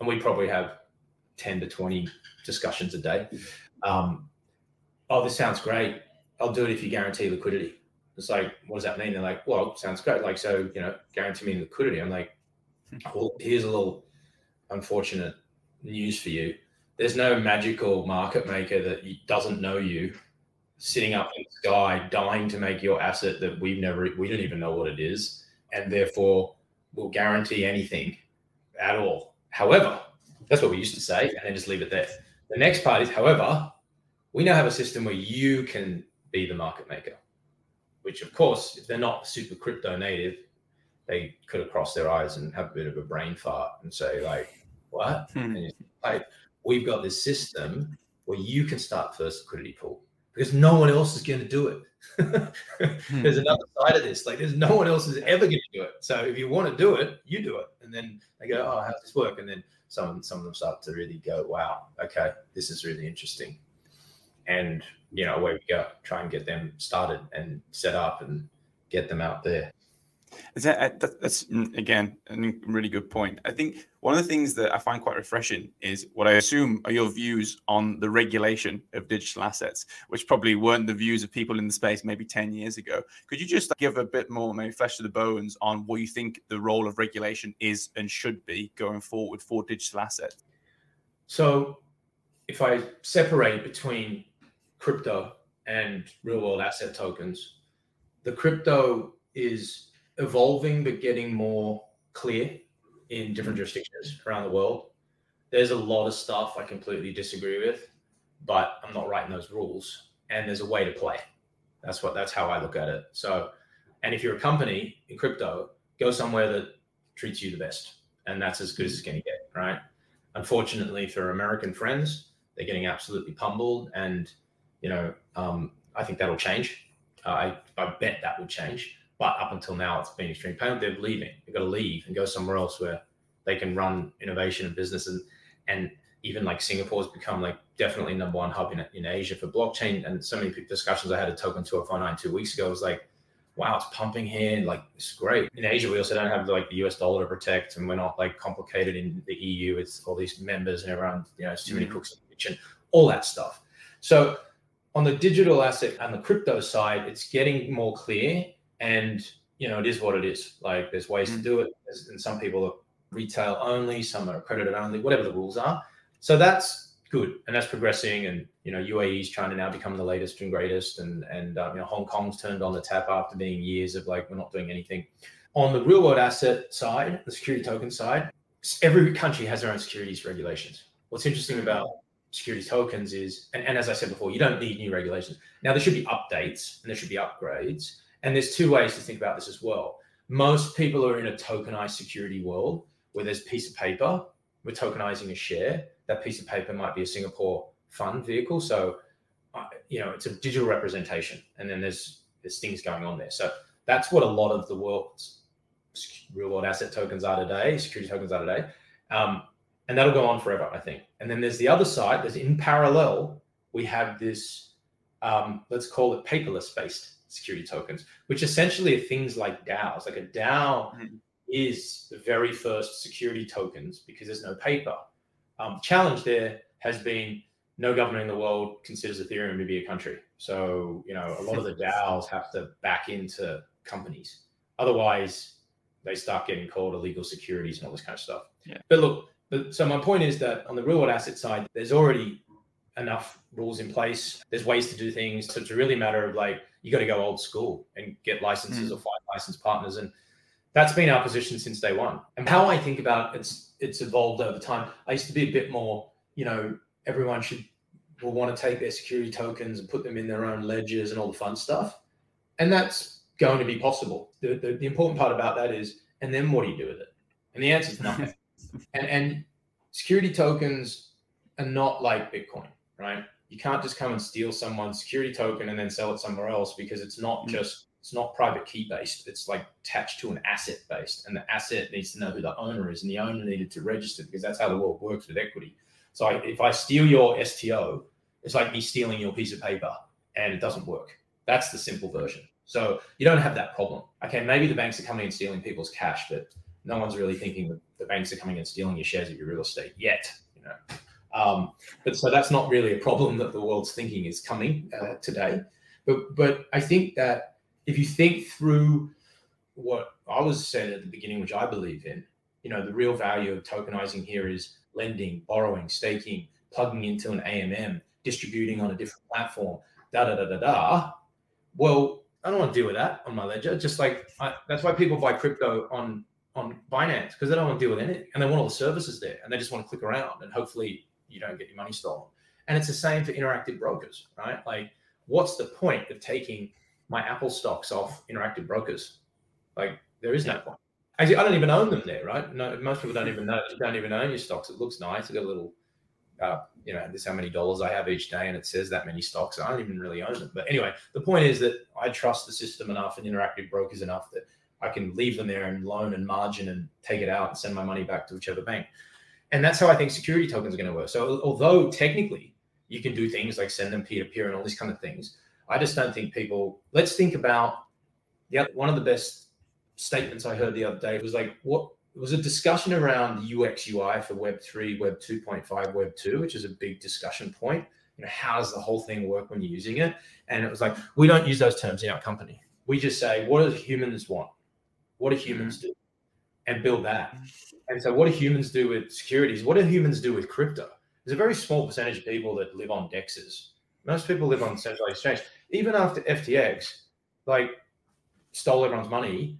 And we probably have 10 to 20 discussions a day. Oh, this sounds great. I'll do it if you guarantee liquidity. It's like, what does that mean? They're like, well, sounds great. Like, so, you know, guarantee me liquidity. I'm like, well, here's a little unfortunate news for you. There's no magical market maker that doesn't know you sitting up in the sky, dying to make your asset that we don't even know what it is, and therefore will guarantee anything at all. However, that's what we used to say, and then just leave it there. The next part is, however, we now have a system where you can be the market maker, which of course, if they're not super crypto native, they could have crossed their eyes and have a bit of a brain fart and say like, what? And it's like, we've got this system where you can start first liquidity pool because no one else is going to do it. There's another side of this. Like there's no one else is ever going to do it. So if you want to do it, you do it. And then they go, oh, how's this work? And then some of them start to really go, wow, okay, this is really interesting. And, you know, away we go, try and get them started and set up and get them out there. That's again a really good point. I think one of the things that I find quite refreshing is what I assume are your views on the regulation of digital assets, which probably weren't the views of people in the space maybe 10 years ago. Could you just give a bit more, maybe flesh to the bones, on what you think the role of regulation is and should be going forward for digital assets? So if I separate between crypto and real world asset tokens, the crypto is evolving but getting more clear in different jurisdictions around the world. There's a lot of stuff I completely disagree with, but I'm not writing those rules, and there's a way to play. That's how I look at it. So, and if you're a company in crypto, go somewhere that treats you the best, and that's as good as it's going to get, right? Unfortunately for American friends, they're getting absolutely pummeled, and you know, I think that'll change. I bet that will change. But up until now, it's been extremely painful. They're leaving. They've got to leave and go somewhere else where they can run innovation and business. And even like Singapore's become like definitely number one hub in Asia for blockchain. And so many discussions I had at Token 249 2 weeks ago was like, wow, it's pumping here. Like, it's great. In Asia, we also don't have like the US dollar to protect, and we're not like complicated in the EU. It's all these members and everyone, you know, it's too many cooks in the kitchen, all that stuff. So on the digital asset and the crypto side, it's getting more clear. And, you know, it is what it is. Like there's ways to do it. And some people are retail only, some are accredited only, whatever the rules are. So that's good. And that's progressing. And, you know, UAE's trying to now become the latest and greatest. And you know, Hong Kong's turned on the tap after being years of like, we're not doing anything. On the real world asset side, the security token side, every country has their own securities regulations. What's interesting about security tokens is, and as I said before, you don't need new regulations. Now there should be updates and there should be upgrades. And there's two ways to think about this as well. Most people are in a tokenized security world where there's a piece of paper. We're tokenizing a share. That piece of paper might be a Singapore fund vehicle. So, you know, it's a digital representation. And then there's things going on there. So that's what a lot of the world's real world asset tokens are today, security tokens are today. And that'll go on forever, I think. And then there's the other side. There's in parallel, we have this, let's call it paperless based security tokens, which essentially are things like DAOs. Like a DAO is the very first security tokens because there's no paper. The challenge there has been no government in the world considers Ethereum to be a country. So, you know, a lot of the DAOs have to back into companies. Otherwise, they start getting called illegal securities and all this kind of stuff. Yeah. But look, so my point is that on the real world asset side, there's already enough rules in place. There's ways to do things. So it's really a matter of like, you got to go old school and get licenses or find licensed partners. And that's been our position since day one. And how I think about it's evolved over time. I used to be a bit more, you know, everyone will want to take their security tokens and put them in their own ledgers and all the fun stuff. And that's going to be possible. The important part about that is, and then what do you do with it? And the answer is nothing. and security tokens are not like Bitcoin, right? You can't just come and steal someone's security token and then sell it somewhere else, because it's not private key based. It's like attached to an asset based, and the asset needs to know who the owner is, and the owner needed to register, because that's how the world works with equity. So if I steal your STO, it's like me stealing your piece of paper, and it doesn't work. That's the simple version. So you don't have that problem. Okay, maybe the banks are coming and stealing people's cash, but no one's really thinking that the banks are coming and stealing your shares of your real estate yet, you know. But so that's not really a problem that the world's thinking is coming today. But I think that if you think through what I was said at the beginning, which I believe in, you know, the real value of tokenizing here is lending, borrowing, staking, plugging into an AMM, distributing on a different platform, Well, I don't want to deal with that on my ledger. Just like that's why people buy crypto on Binance, because they don't want to deal with anything, and they want all the services there, and they just want to click around and hopefully you don't get your money stolen. And it's the same for Interactive Brokers, right? Like what's the point of taking my Apple stocks off Interactive Brokers? Like, there is no point. Actually, I don't even own them there, right? No, most people don't even know. You don't even own your stocks. It looks nice. I've got a little, you know, this is how many dollars I have each day, and it says that many stocks. I don't even really own them. But anyway, the point is that I trust the system enough and Interactive Brokers enough that I can leave them there and loan and margin and take it out and send my money back to whichever bank. And that's how I think security tokens are going to work. So although technically you can do things like send them peer-to-peer and all these kind of things, I just don't think people, let's think about one of the best statements I heard the other day was like, what it was a discussion around the UX UI for Web 3, Web 2.5, Web 2, which is a big discussion point. You know, how does the whole thing work when you're using it? And it was like, we don't use those terms in our company. We just say, what do humans want? What do humans do? And build that. And so what do humans do with securities? What do humans do with crypto? There's a very small percentage of people that live on DEXs. Most people live on centralized exchange. Even after FTX, like, stole everyone's money,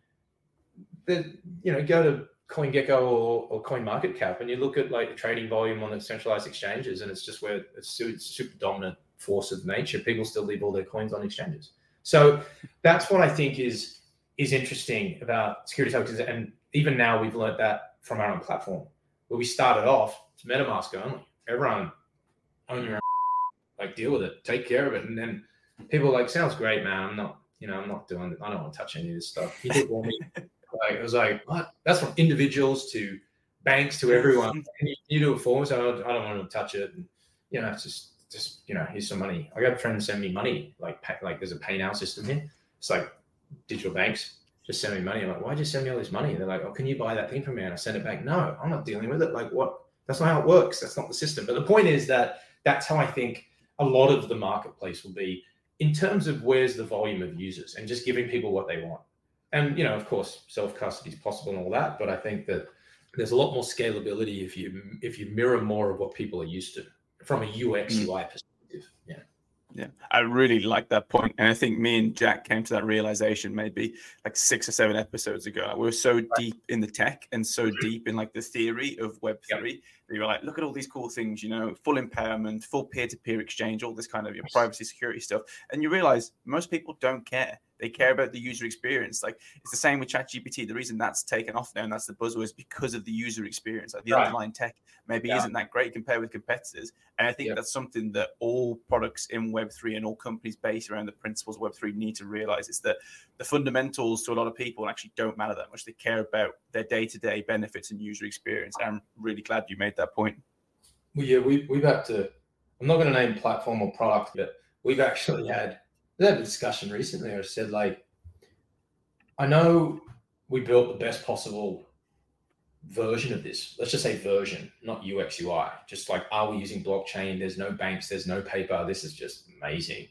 the, you know, go to CoinGecko or CoinMarketCap and you look at like the trading volume on the centralized exchanges, and it's just where it's super dominant force of nature. People still leave all their coins on exchanges. So that's what I think is interesting about security tokens. And even now we've learned that from our own platform, where we started off, it's MetaMask only. Everyone own your own, like, deal with it, take care of it. And then people are like, sounds great, man. I'm not doing it. I don't want to touch any of this stuff. He did want me. Like, it was like, what? That's from individuals to banks to everyone. You do it for me, so I don't want to touch it. And, you know, it's just, you know, here's some money. I got a friend send me money. Like there's a pay now system here. It's like digital banks. Just send me money. I'm like, why'd you send me all this money? And they're like, oh, can you buy that thing from me? And I send it back. No, I'm not dealing with it. Like, what? That's not how it works. That's not the system. But the point is that that's how I think a lot of the marketplace will be in terms of where's the volume of users and just giving people what they want. And, you know, of course, self-custody is possible and all that, but I think that there's a lot more scalability if you mirror more of what people are used to from a UX, UI perspective. Yeah. Yeah, I really like that point. And I think me and Jack came to that realization maybe like 6 or 7 episodes ago. We were so deep in the tech and so deep in like the theory of Web3 that you were like, look at all these cool things, you know, full empowerment, full peer-to-peer exchange, all this kind of your privacy, security stuff. And you realize most people don't care. They care about the user experience. Like, it's the same with ChatGPT. The reason that's taken off now and that's the buzzword is because of the user experience. Like, the underlying tech maybe isn't that great compared with competitors. And I think that's something that all products in Web3 and all companies based around the principles of Web3 need to realize, is that the fundamentals to a lot of people actually don't matter that much. They care about their day-to-day benefits and user experience. And I'm really glad you made that point. Well, yeah, we've had to, I'm not going to name platform or product, but we've actually had a discussion recently where I said, like, I know we built the best possible version of this. Let's just say version, not UX, UI. Just like, are we using blockchain? There's no banks, there's no paper. This is just amazing.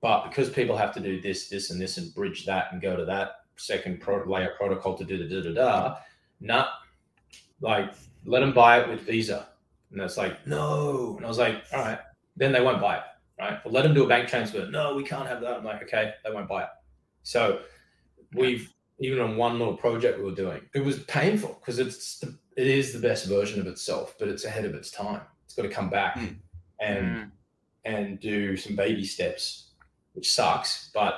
But because people have to do this, this, and this, and bridge that and go to that second layer protocol to do the like, let them buy it with Visa. And that's like, no. And I was like, all right, then they won't buy it. Right. Well, let them do a bank transfer. No, we can't have that. I'm like, okay, they won't buy it. So we've, even on one little project we were doing, it was painful because it is the best version of itself, but it's ahead of its time. It's got to come back and do some baby steps, which sucks, but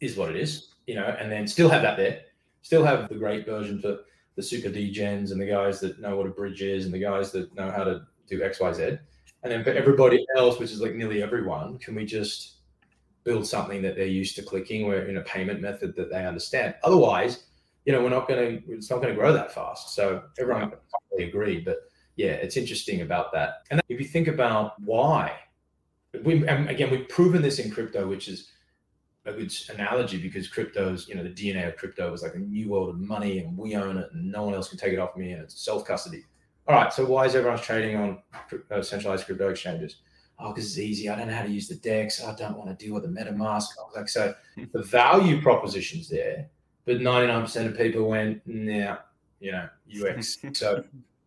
is what it is, you know, and then still have that there, still have the great version for the super degens and the guys that know what a bridge is and the guys that know how to do X, Y, Z. And then for everybody else, which is like nearly everyone, can we just build something that they're used to clicking, or in a payment method that they understand? Otherwise, you know, it's not going to grow that fast. So everyone probably agreed, but yeah, it's interesting about that. And if you think about why, we've proven this in crypto, which is a good analogy because crypto's, you know, the DNA of crypto was like a new world of money and we own it and no one else can take it off me and it's self-custody. All right, so why is everyone trading on centralized crypto exchanges? Oh, because it's easy. I don't know how to use the DEX. I don't want to deal with the MetaMask. Like, so the value proposition's there, but 99% of people went, nah, you know, UX. So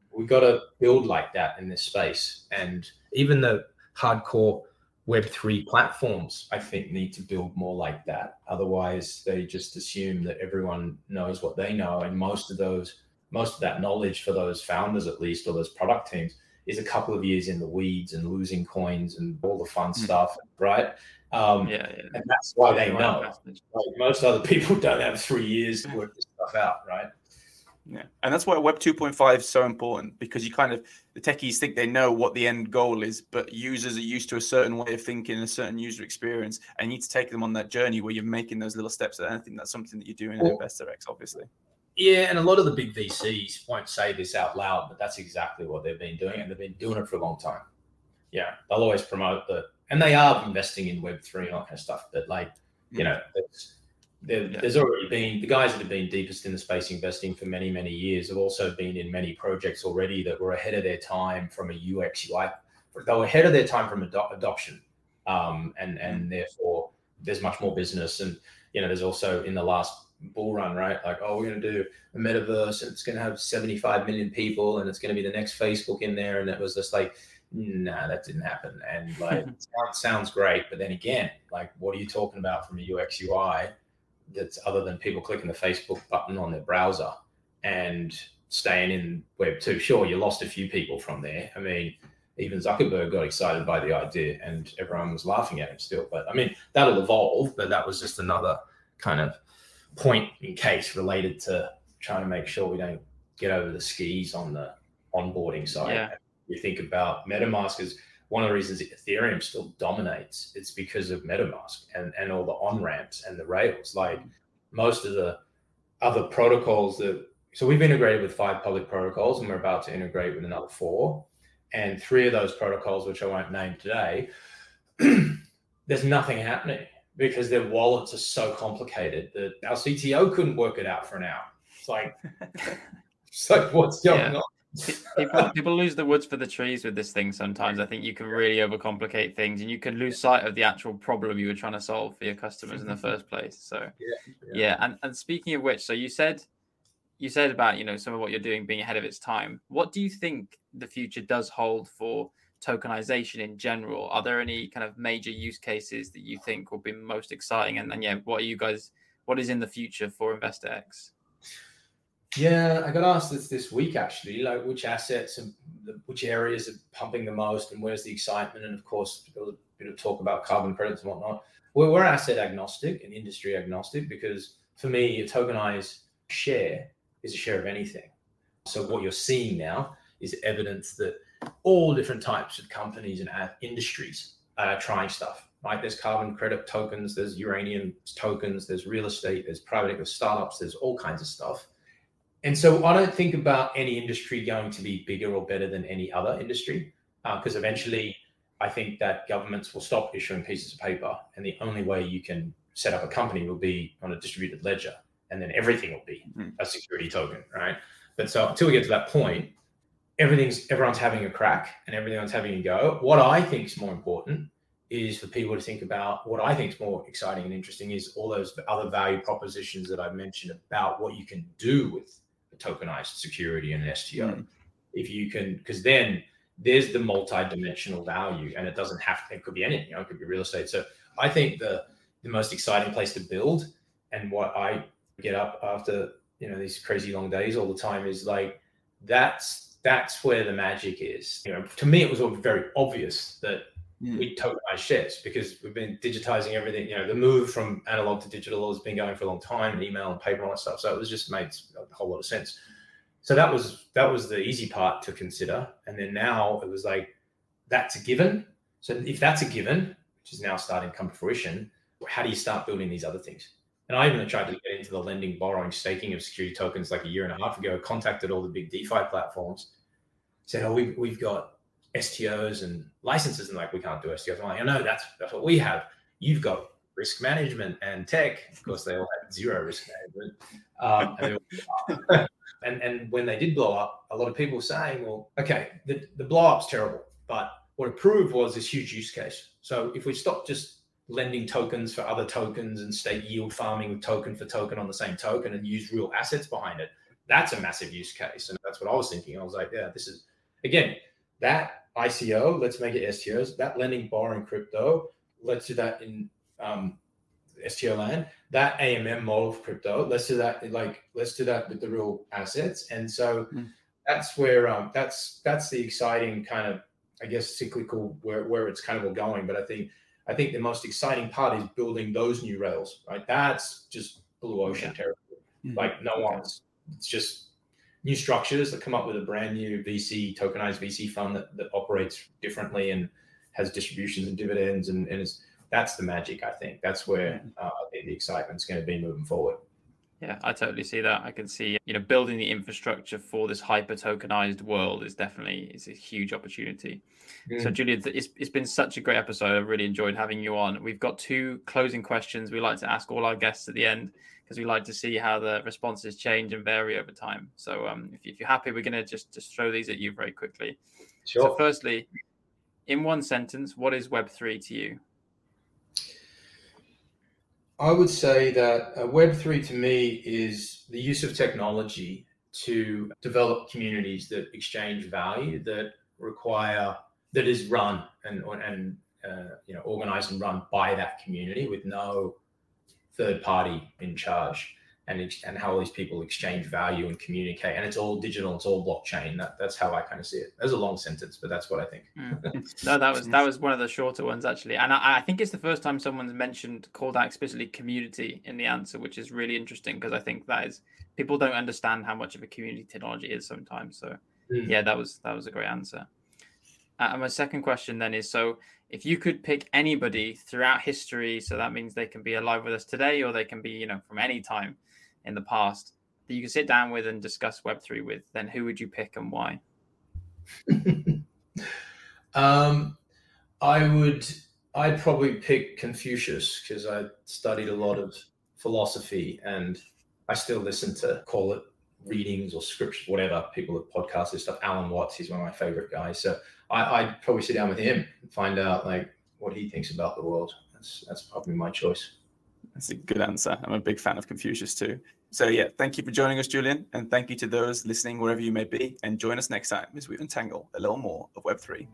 we've got to build like that in this space. And even the hardcore Web3 platforms, I think, need to build more like that. Otherwise, they just assume that everyone knows what they know, and most of that knowledge for those founders, at least, or those product teams, is a couple of years in the weeds and losing coins and all the fun stuff, right? And that's why they know. Like, most other people don't have 3 years to work this stuff out, right? Yeah, and that's why Web 2.5 is so important, because you kind of, the techies think they know what the end goal is, but users are used to a certain way of thinking, a certain user experience, and you need to take them on that journey where you're making those little steps. And I think that's something that you're doing at InvestaX, obviously. Yeah, and a lot of the big VCs won't say this out loud, but that's exactly what they've been doing, and they've been doing it for a long time. Yeah, they'll always promote that, and they are investing in Web 3 and all that kind of stuff, but like, you know, it's, there's already been, the guys that have been deepest in the space investing for many, many years have also been in many projects already that were ahead of their time from a UX, UI. They were ahead of their time from adoption. And therefore there's much more business. And, you know, there's also in the last bull run, right? Like, oh, we're going to do a metaverse and it's going to have 75 million people and it's going to be the next Facebook in there. And it was just like, nah, that didn't happen. And like, sounds great. But then again, like, what are you talking about from a UX, UI? That's other than people clicking the Facebook button on their browser and staying in Web 2. Sure, you lost a few people from there. I mean, even Zuckerberg got excited by the idea and everyone was laughing at him still. But I mean, that'll evolve, but that was just another kind of point in case related to trying to make sure we don't get over the skis on the onboarding side. Yeah. You think about MetaMask is one of the reasons Ethereum still dominates. It's because of MetaMask and all the on-ramps and the rails. Like most of the other protocols that, so we've integrated with 5 public protocols and we're about to integrate with another 4. And 3 of those protocols, which I won't name today, there's nothing happening because their wallets are so complicated that our CTO couldn't work it out for an hour. It's like, what's going on? People lose the woods for the trees with this thing sometimes. I think you can really overcomplicate things and you can lose sight of the actual problem you were trying to solve for your customers in the first place. So and speaking of which, so you said about, you know, some of what you're doing being ahead of its time. What do you think the future does hold for tokenization in general? Are there any kind of major use cases that you think will be most exciting? And then what is in the future for InvestaX? Yeah, I got asked this week, actually, like which assets and which areas are pumping the most and where's the excitement. And of course, there was a bit of talk about carbon credits and whatnot. We're asset agnostic and industry agnostic, because for me, a tokenized share is a share of anything. So what you're seeing now is evidence that all different types of companies and industries are trying stuff. Like there's carbon credit tokens, there's uranium tokens, there's real estate, there's private equity startups, there's all kinds of stuff. And so I don't think about any industry going to be bigger or better than any other industry, because eventually I think that governments will stop issuing pieces of paper. And the only way you can set up a company will be on a distributed ledger. And then everything will be a security token, right? But so until we get to that point, everyone's having a crack and everyone's having a go. What I think is more important is for people to think about what I think is more exciting and interesting is all those other value propositions that I mentioned about what you can do with tokenized security and an STO. If you can, because then there's the multi-dimensional value, and it doesn't have to, it could be anything, you know, it could be real estate. So I think the most exciting place to build, and what I get up after, you know, these crazy long days all the time, is like that's where the magic is. You know, to me it was all very obvious that we tokenize shares because we've been digitizing everything. You know, the move from analog to digital has been going for a long time, and email and paper and all that stuff. So it was just made a whole lot of sense. So that was the easy part to consider. And then now it was like, that's a given. So if that's a given, which is now starting to come to fruition, how do you start building these other things? And I even tried to get into the lending, borrowing, staking of security tokens like a year and a half ago, contacted all the big DeFi platforms, said, oh, we've got STOs and licenses, and like, we can't do STOs. I'm like, I know, that's what we have. You've got risk management and tech. Of course, they all had zero risk management. And when they did blow up, a lot of people were saying, well, okay, the blow up's terrible, but what it proved was this huge use case. So if we stop just lending tokens for other tokens and state yield farming token for token on the same token and use real assets behind it, that's a massive use case. And that's what I was thinking. I was like, yeah, this is, again, that ICO, let's make it STOs. That lending, borrowing, crypto, let's do that in STO land. That AMM model for crypto, let's do that. Like, let's do that with the real assets. And so that's where that's the exciting kind of, I guess, cyclical where it's kind of all going. But I think I think the most exciting part is building those new rails, right? That's just blue ocean territory. Mm-hmm. Like no one's, it's just new structures that come up with a brand new VC, tokenized VC fund that operates differently and has distributions and dividends. And it's, that's the magic, I think. That's where the excitement's going to be moving forward. Yeah, I totally see that. I can see, you know, building the infrastructure for this hyper tokenized world is definitely a huge opportunity. Mm. So, Julian, it's been such a great episode. I've really enjoyed having you on. We've got two closing questions we like to ask all our guests at the end because we like to see how the responses change and vary over time. So if you're happy, we're going to just throw these at you very quickly. Sure. So firstly, in one sentence, what is Web3 to you? I would say that Web3 to me is the use of technology to develop communities that exchange value, that is run and organized and run by that community with no third party in charge, and how all these people exchange value and communicate. And it's all digital. It's all blockchain. That's how I kind of see it. That was a long sentence, but that's what I think. Mm. No, that was one of the shorter ones, actually. And I think it's the first time someone's called out explicitly community in the answer, which is really interesting because I think that is, people don't understand how much of a community technology is sometimes. So yeah, that was a great answer. And my second question then is, so if you could pick anybody throughout history, so that means they can be alive with us today or they can be, you know, from any time in the past that you can sit down with and discuss Web3 with, then who would you pick and why? I'd probably pick Confucius because I studied a lot of philosophy and I still listen to, call it readings or scripts, whatever, people that podcast this stuff. Alan Watts, he's one of my favorite guys. So I'd probably sit down with him and find out like what he thinks about the world. That's probably my choice. That's a good answer. I'm a big fan of Confucius too. So yeah, thank you for joining us, Julian. And thank you to those listening wherever you may be. And join us next time as we untangle a little more of Web3.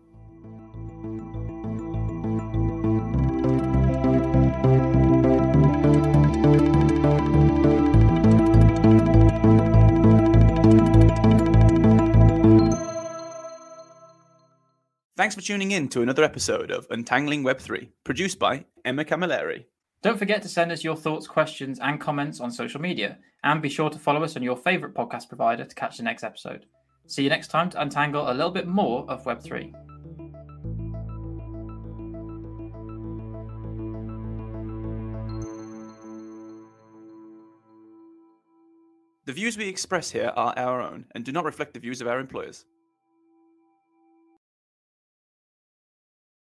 Thanks for tuning in to another episode of Untangling Web3, produced by Emma Camilleri. Don't forget to send us your thoughts, questions, and comments on social media. And be sure to follow us on your favorite podcast provider to catch the next episode. See you next time to untangle a little bit more of Web3. The views we express here are our own and do not reflect the views of our employers.